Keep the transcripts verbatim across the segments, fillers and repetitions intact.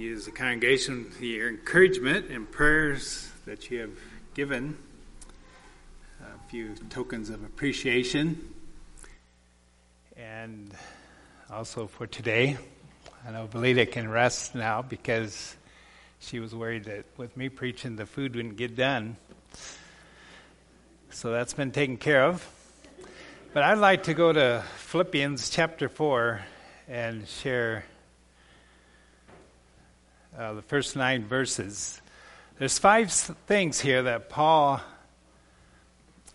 you as a congregation for your encouragement and prayers that you have given. A few tokens of appreciation. And also for today, I know Belita can rest now because she was worried that with me preaching, the food wouldn't get done. So that's been taken care of. But I'd like to go to Philippians chapter four and share uh, the first nine verses. There's five things here that Paul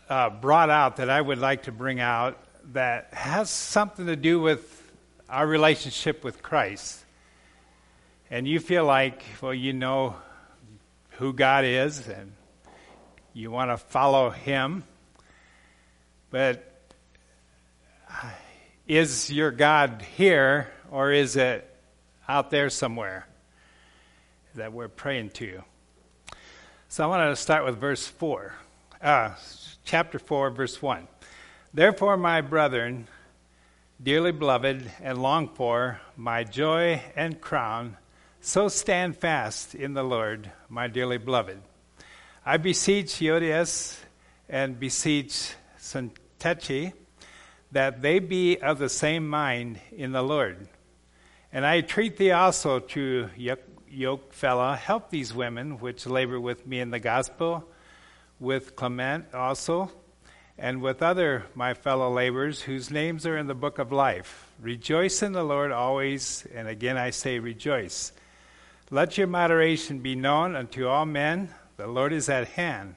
uh, brought out that I would like to bring out that has something to do with our relationship with Christ. And you feel like, well, you know who God is and you want to follow him. But is your God here, or is it out there somewhere that we're praying to? So I want to start with verse four, uh, chapter four, verse one. Therefore, my brethren, dearly beloved and longed for, my joy and crown, so stand fast in the Lord, my dearly beloved. I beseech Euodias and beseech Syntyche, that they be of the same mind in the Lord. And I entreat thee also to Yokefellow, help these women which labor with me in the gospel, with Clement also, and with other my fellow laborers, whose names are in the book of life. Rejoice in the Lord always, and again I say rejoice. Let your moderation be known unto all men. The Lord is at hand.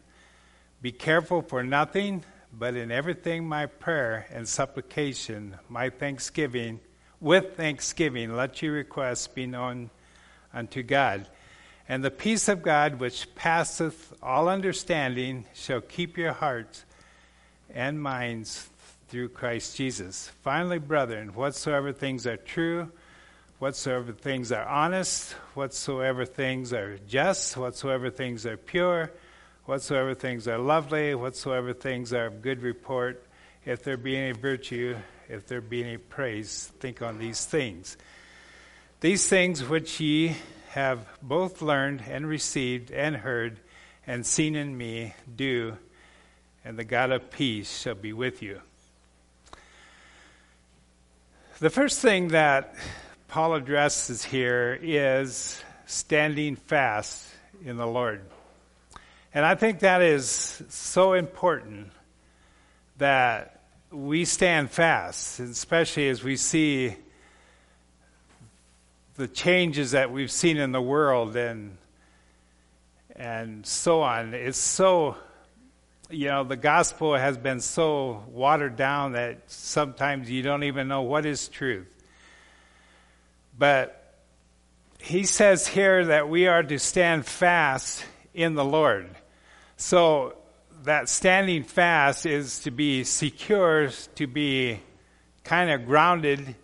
Be careful for nothing, but in everything my prayer and supplication, my thanksgiving, with thanksgiving, let your requests be known unto God. And the peace of God, which passeth all understanding, shall keep your hearts and minds through Christ Jesus. Finally, brethren, whatsoever things are true, whatsoever things are honest, whatsoever things are just, whatsoever things are pure, whatsoever things are lovely, whatsoever things are of good report, if there be any virtue, if there be any praise, think on these things. These things which ye have both learned and received and heard and seen in me, do, and the God of peace shall be with you. The first thing that Paul addresses here is standing fast in the Lord. And I think that is so important that we stand fast, especially as we see the changes that we've seen in the world and and so on. It's so, you know, the gospel has been so watered down that sometimes you don't even know what is truth. But he says here that we are to stand fast in the Lord. So that standing fast is to be secure, to be kind of grounded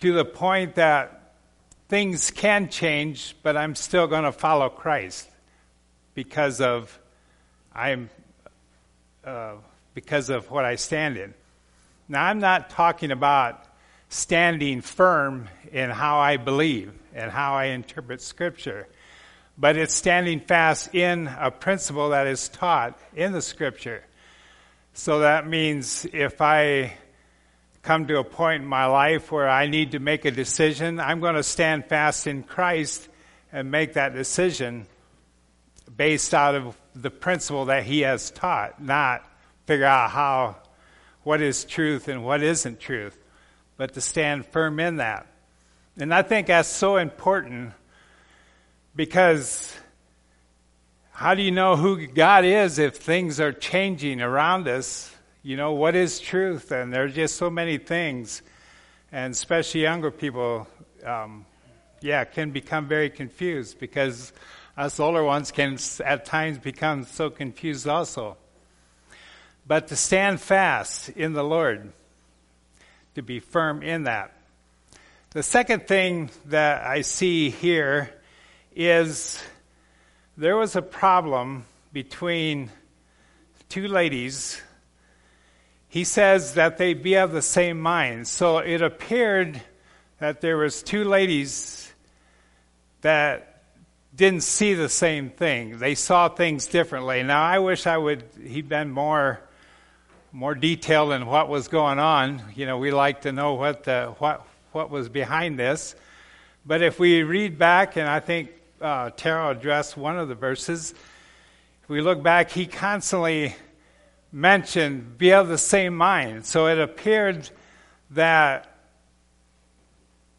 to the point that things can change, but I'm still going to follow Christ because of I'm uh, because of what I stand in. Now, I'm not talking about standing firm in how I believe and how I interpret Scripture. But it's standing fast in a principle that is taught in the Scripture. So that means if I come to a point in my life where I need to make a decision, I'm going to stand fast in Christ and make that decision based out of the principle that he has taught, not figure out how, what is truth and what isn't truth, but to stand firm in that. And I think that's so important. Because how do you know who God is if things are changing around us? You know, what is truth? And there are just so many things, and especially younger people, um, yeah, can become very confused because us older ones can at times become so confused also. But to stand fast in the Lord, to be firm in that. The second thing that I see here is there was a problem between two ladies. He says that they be of the same mind. So it appeared that there was two ladies that didn't see the same thing. They saw things differently. Now, I wish I would, he'd been more more detailed in what was going on. You know, we like to know what the, what what was behind this. But if we read back, and I think uh, Tara addressed one of the verses, if we look back, he constantly mentioned, be of the same mind. So it appeared that,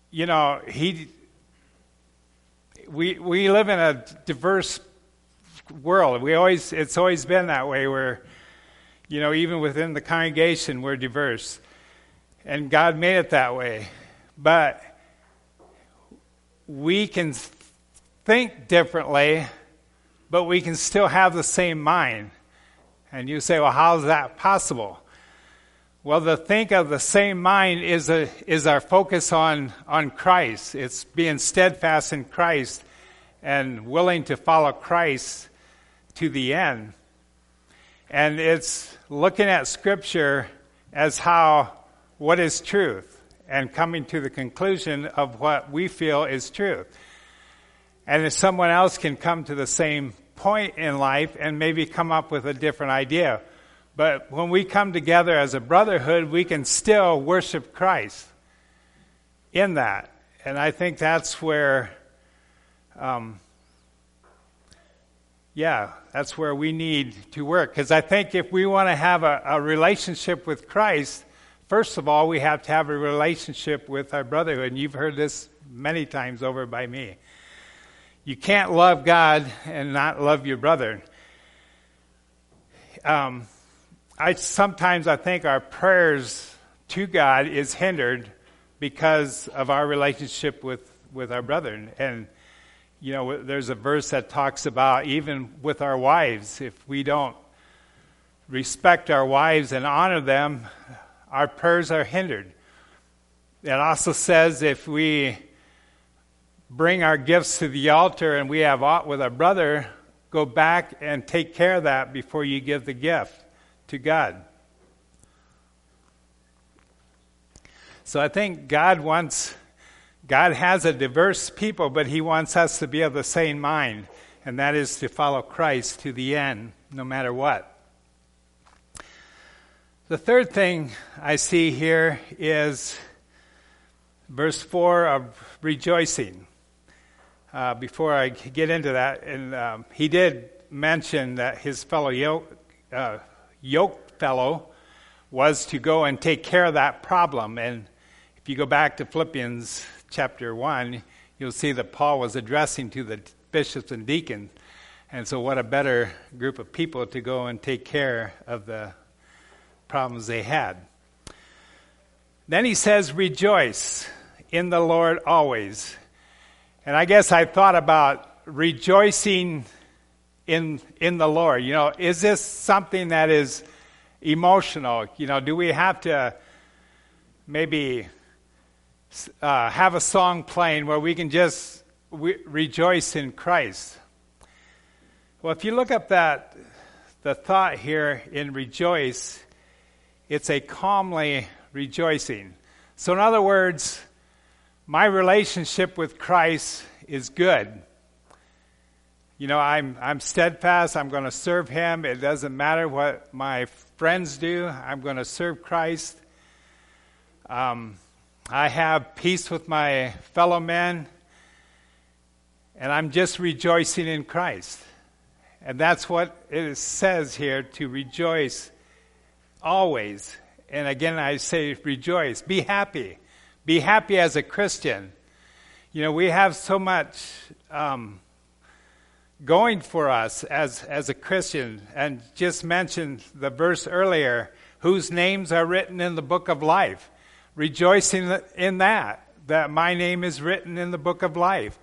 you know, he, we we live in a diverse world. We always, it's always been that way, where, you know, even within the congregation, we're diverse. And God made it that way. But we can think differently, but we can still have the same mind. And you say, well, how is that possible? Well, the think of the same mind is a, is our focus on, on Christ. It's being steadfast in Christ and willing to follow Christ to the end. And it's looking at Scripture as how, what is truth, and coming to the conclusion of what we feel is truth. And if someone else can come to the same point in life and maybe come up with a different idea. But when we come together as a brotherhood, we can still worship Christ in that. And I think that's where, um, yeah, that's where we need to work. Because I think if we want to have a, a relationship with Christ, first of all, we have to have a relationship with our brotherhood. And you've heard this many times over by me. You can't love God and not love your brother. Um, I sometimes I think our prayers to God is hindered because of our relationship with, with our brethren. And, you know, there's a verse that talks about even with our wives, if we don't respect our wives and honor them, our prayers are hindered. It also says if we bring our gifts to the altar and we have aught with our brother, go back and take care of that before you give the gift to God. So I think God wants, God has a diverse people, but he wants us to be of the same mind, and that is to follow Christ to the end, no matter what. The third thing I see here is verse four of rejoicing. Uh, before I get into that, and um, he did mention that his fellow yoke, uh, Yokefellow was to go and take care of that problem. And if you go back to Philippians chapter one, you'll see that Paul was addressing to the bishops and deacons. And so what a better group of people to go and take care of the problems they had. Then he says, rejoice in the Lord always. And I guess I thought about rejoicing in in the Lord. You know, is this something that is emotional? You know, do we have to maybe uh, have a song playing where we can just re- rejoice in Christ? Well, if you look up that the thought here in rejoice, it's a calmly rejoicing. So in other words, my relationship with Christ is good. You know, I'm I'm steadfast. I'm going to serve him. It doesn't matter what my friends do. I'm going to serve Christ. Um, I have peace with my fellow men. And I'm just rejoicing in Christ. And that's what it says here, to rejoice always. And again, I say rejoice. Be happy. Be happy as a Christian. You know, we have so much um, going for us as, as a Christian. And just mentioned the verse earlier, whose names are written in the book of life. Rejoice in, the, in that, that my name is written in the book of life.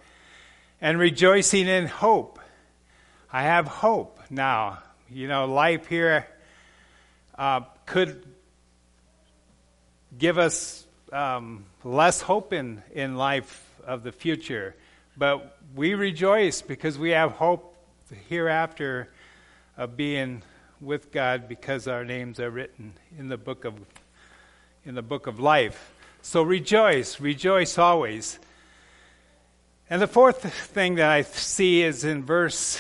And rejoicing in hope. I have hope now. You know, life here uh, could give us Um, less hope in, in life of the future. But we rejoice because we have hope hereafter of being with God, because our names are written in the book of in the book of life. So rejoice, rejoice always. And the fourth thing that I see is in verse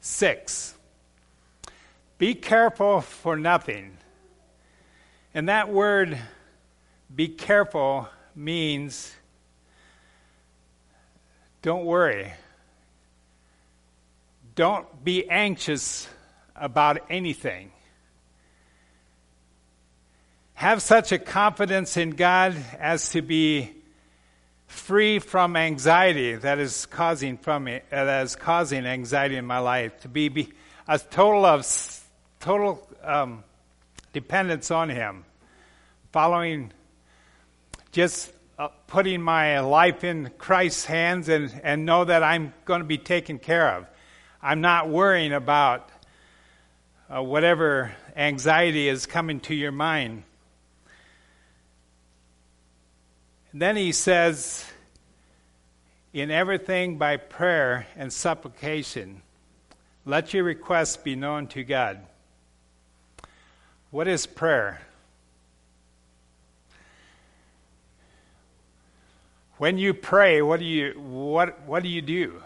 six. Be careful for nothing. And that word, be careful, means don't worry. Don't be anxious about anything. Have such a confidence in God as to be free from anxiety that is causing from me, uh, that is causing anxiety in my life. To be, be a total of total um, dependence on Him, following, just uh, putting my life in Christ's hands, and and know that I'm going to be taken care of. I'm not worrying about uh, whatever anxiety is coming to your mind. Then he says, in everything by prayer and supplication, let your requests be known to God. What is prayer? When you pray, what do you what what do you do?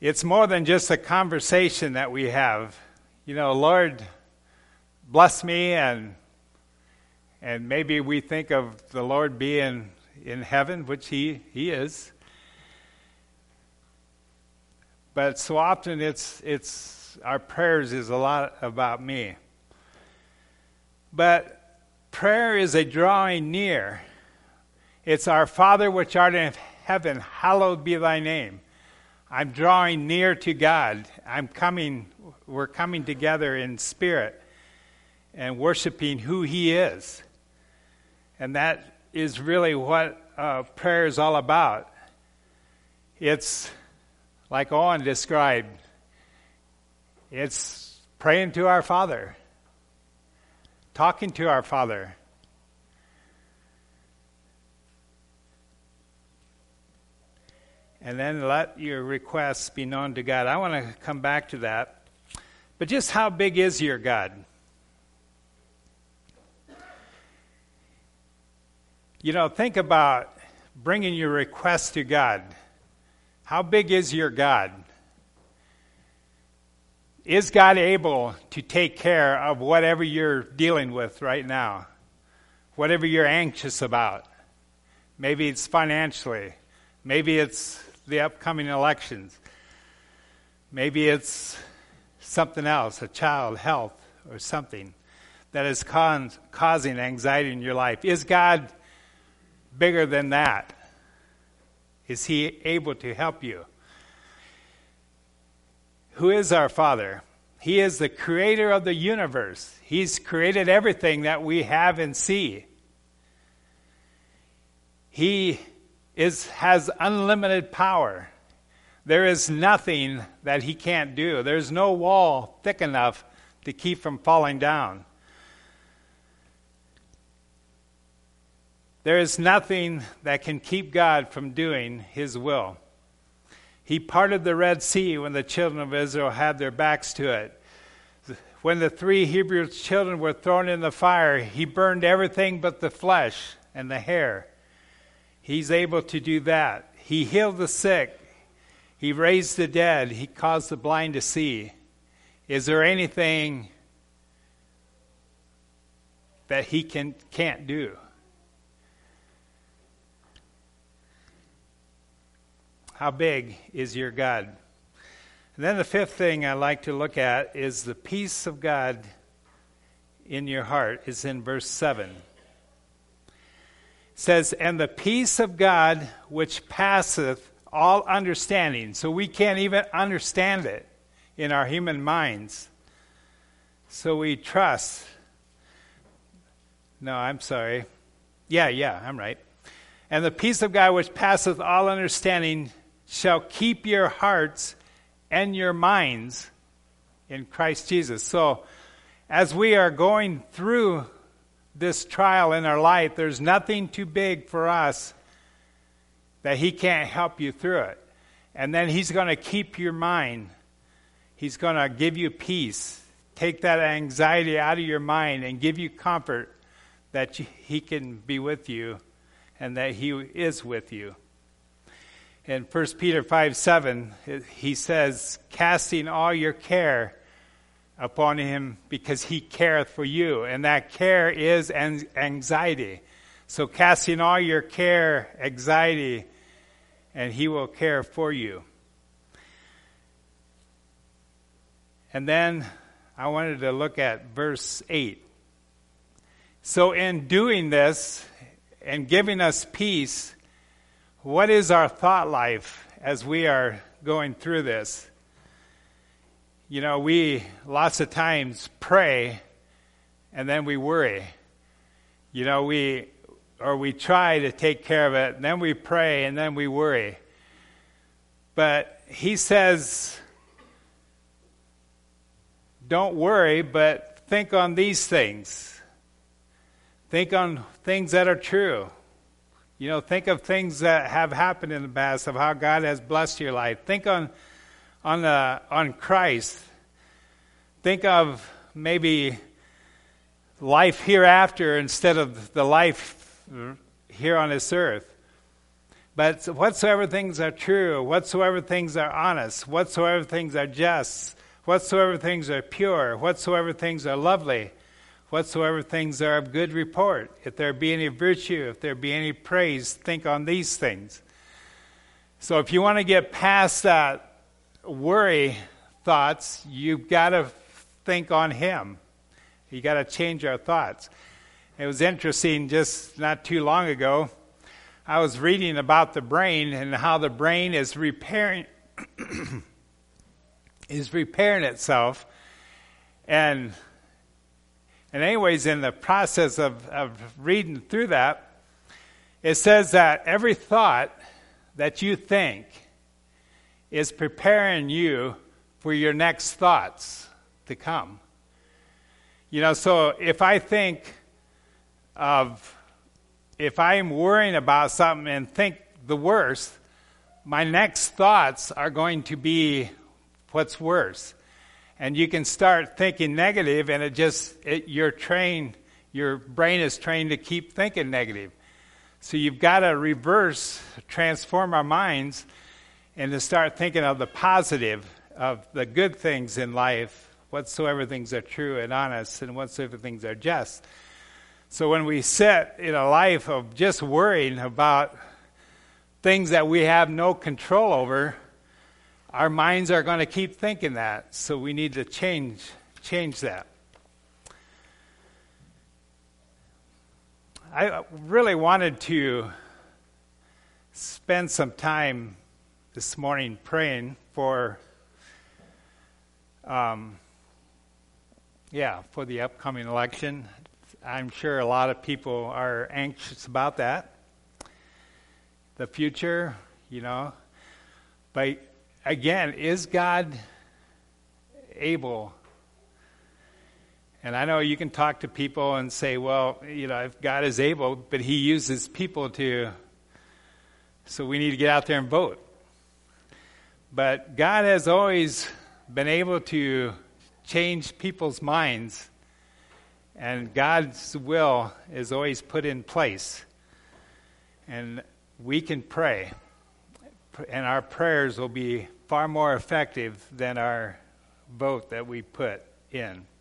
It's more than just a conversation that we have. You know, Lord, bless me. And And maybe we think of the Lord being in heaven, which he, he is. But so often it's it's our prayers is a lot about me. But prayer is a drawing near. It's our Father which art in heaven, hallowed be thy name. I'm drawing near to God. I'm coming, we're coming together in spirit and worshiping who He is. And that is really what uh, prayer is all about. It's like Owen described. It's praying to our Father. Talking to our Father. And then let your requests be known to God. I want to come back to that. But just how big is your God? You know, think about bringing your request to God. How big is your God? Is God able to take care of whatever you're dealing with right now? Whatever you're anxious about? Maybe it's financially. Maybe it's the upcoming elections. Maybe it's something else, a child, health, or something that is con- causing anxiety in your life. Is God bigger than that? Is He able to help you? Who is our Father? He is the creator of the universe. He's created everything that we have and see. He is has unlimited power. There is nothing that He can't do. There's no wall thick enough to keep from falling down. There is nothing that can keep God from doing His will. He parted the Red Sea when the children of Israel had their backs to it. When the three Hebrew children were thrown in the fire, He burned everything but the flesh and the hair. He's able to do that. He healed the sick. He raised the dead. He caused the blind to see. Is there anything that He can, can't do? How big is your God? And then the fifth thing I like to look at is the peace of God in your heart. It's in verse seven. It says, and the peace of God which passeth all understanding. So we can't even understand it in our human minds. So we trust. No, I'm sorry. Yeah, yeah, I'm right. And the peace of God which passeth all understanding shall keep your hearts and your minds in Christ Jesus. So as we are going through this trial in our life, there's nothing too big for us that He can't help you through it. And then He's going to keep your mind. He's going to give you peace. Take that anxiety out of your mind and give you comfort that he can be with you and that he is with you. In First Peter five seven, he says, casting all your care upon him because he careth for you. And that care is anxiety. So casting all your care, anxiety, and he will care for you. And then I wanted to look at verse eight. So in doing this and giving us peace, what is our thought life as we are going through this? You know, we lots of times pray and then we worry. You know, we or we try to take care of it, and then we pray and then we worry. But he says, don't worry, but think on these things. Think on things that are true. You know, think of things that have happened in the past, of how God has blessed your life. Think on on the, on Christ. Think of maybe life hereafter instead of the life here on this earth. But whatsoever things are true, whatsoever things are honest, whatsoever things are just, whatsoever things are pure, whatsoever things are lovely, whatsoever things are of good report, if there be any virtue, if there be any praise, think on these things. So if you want to get past that worry thoughts, you've got to think on him. You got to change our thoughts. It was interesting, just not too long ago, I was reading about the brain and how the brain is repairing... is repairing itself, and and anyways, in the process of, of reading through that, it says that every thought that you think is preparing you for your next thoughts to come. You know, so if I think of, if I'm worrying about something and think the worst, my next thoughts are going to be what's worse. And you can start thinking negative, and it just, it, you're trained, your brain is trained to keep thinking negative. So you've got to reverse, transform our minds, and to start thinking of the positive, of the good things in life, whatsoever things are true and honest, and whatsoever things are just. So when we sit in a life of just worrying about things that we have no control over, our minds are going to keep thinking that, so we need to change change that. I really wanted to spend some time this morning praying for, um, yeah, for the upcoming election. I'm sure a lot of people are anxious about that, the future, you know, but again, is God able? And I know you can talk to people and say, well, you know, if God is able, but he uses people to, so we need to get out there and vote. But God has always been able to change people's minds, and God's will is always put in place. And we can pray, and our prayers will be far more effective than our vote that we put in.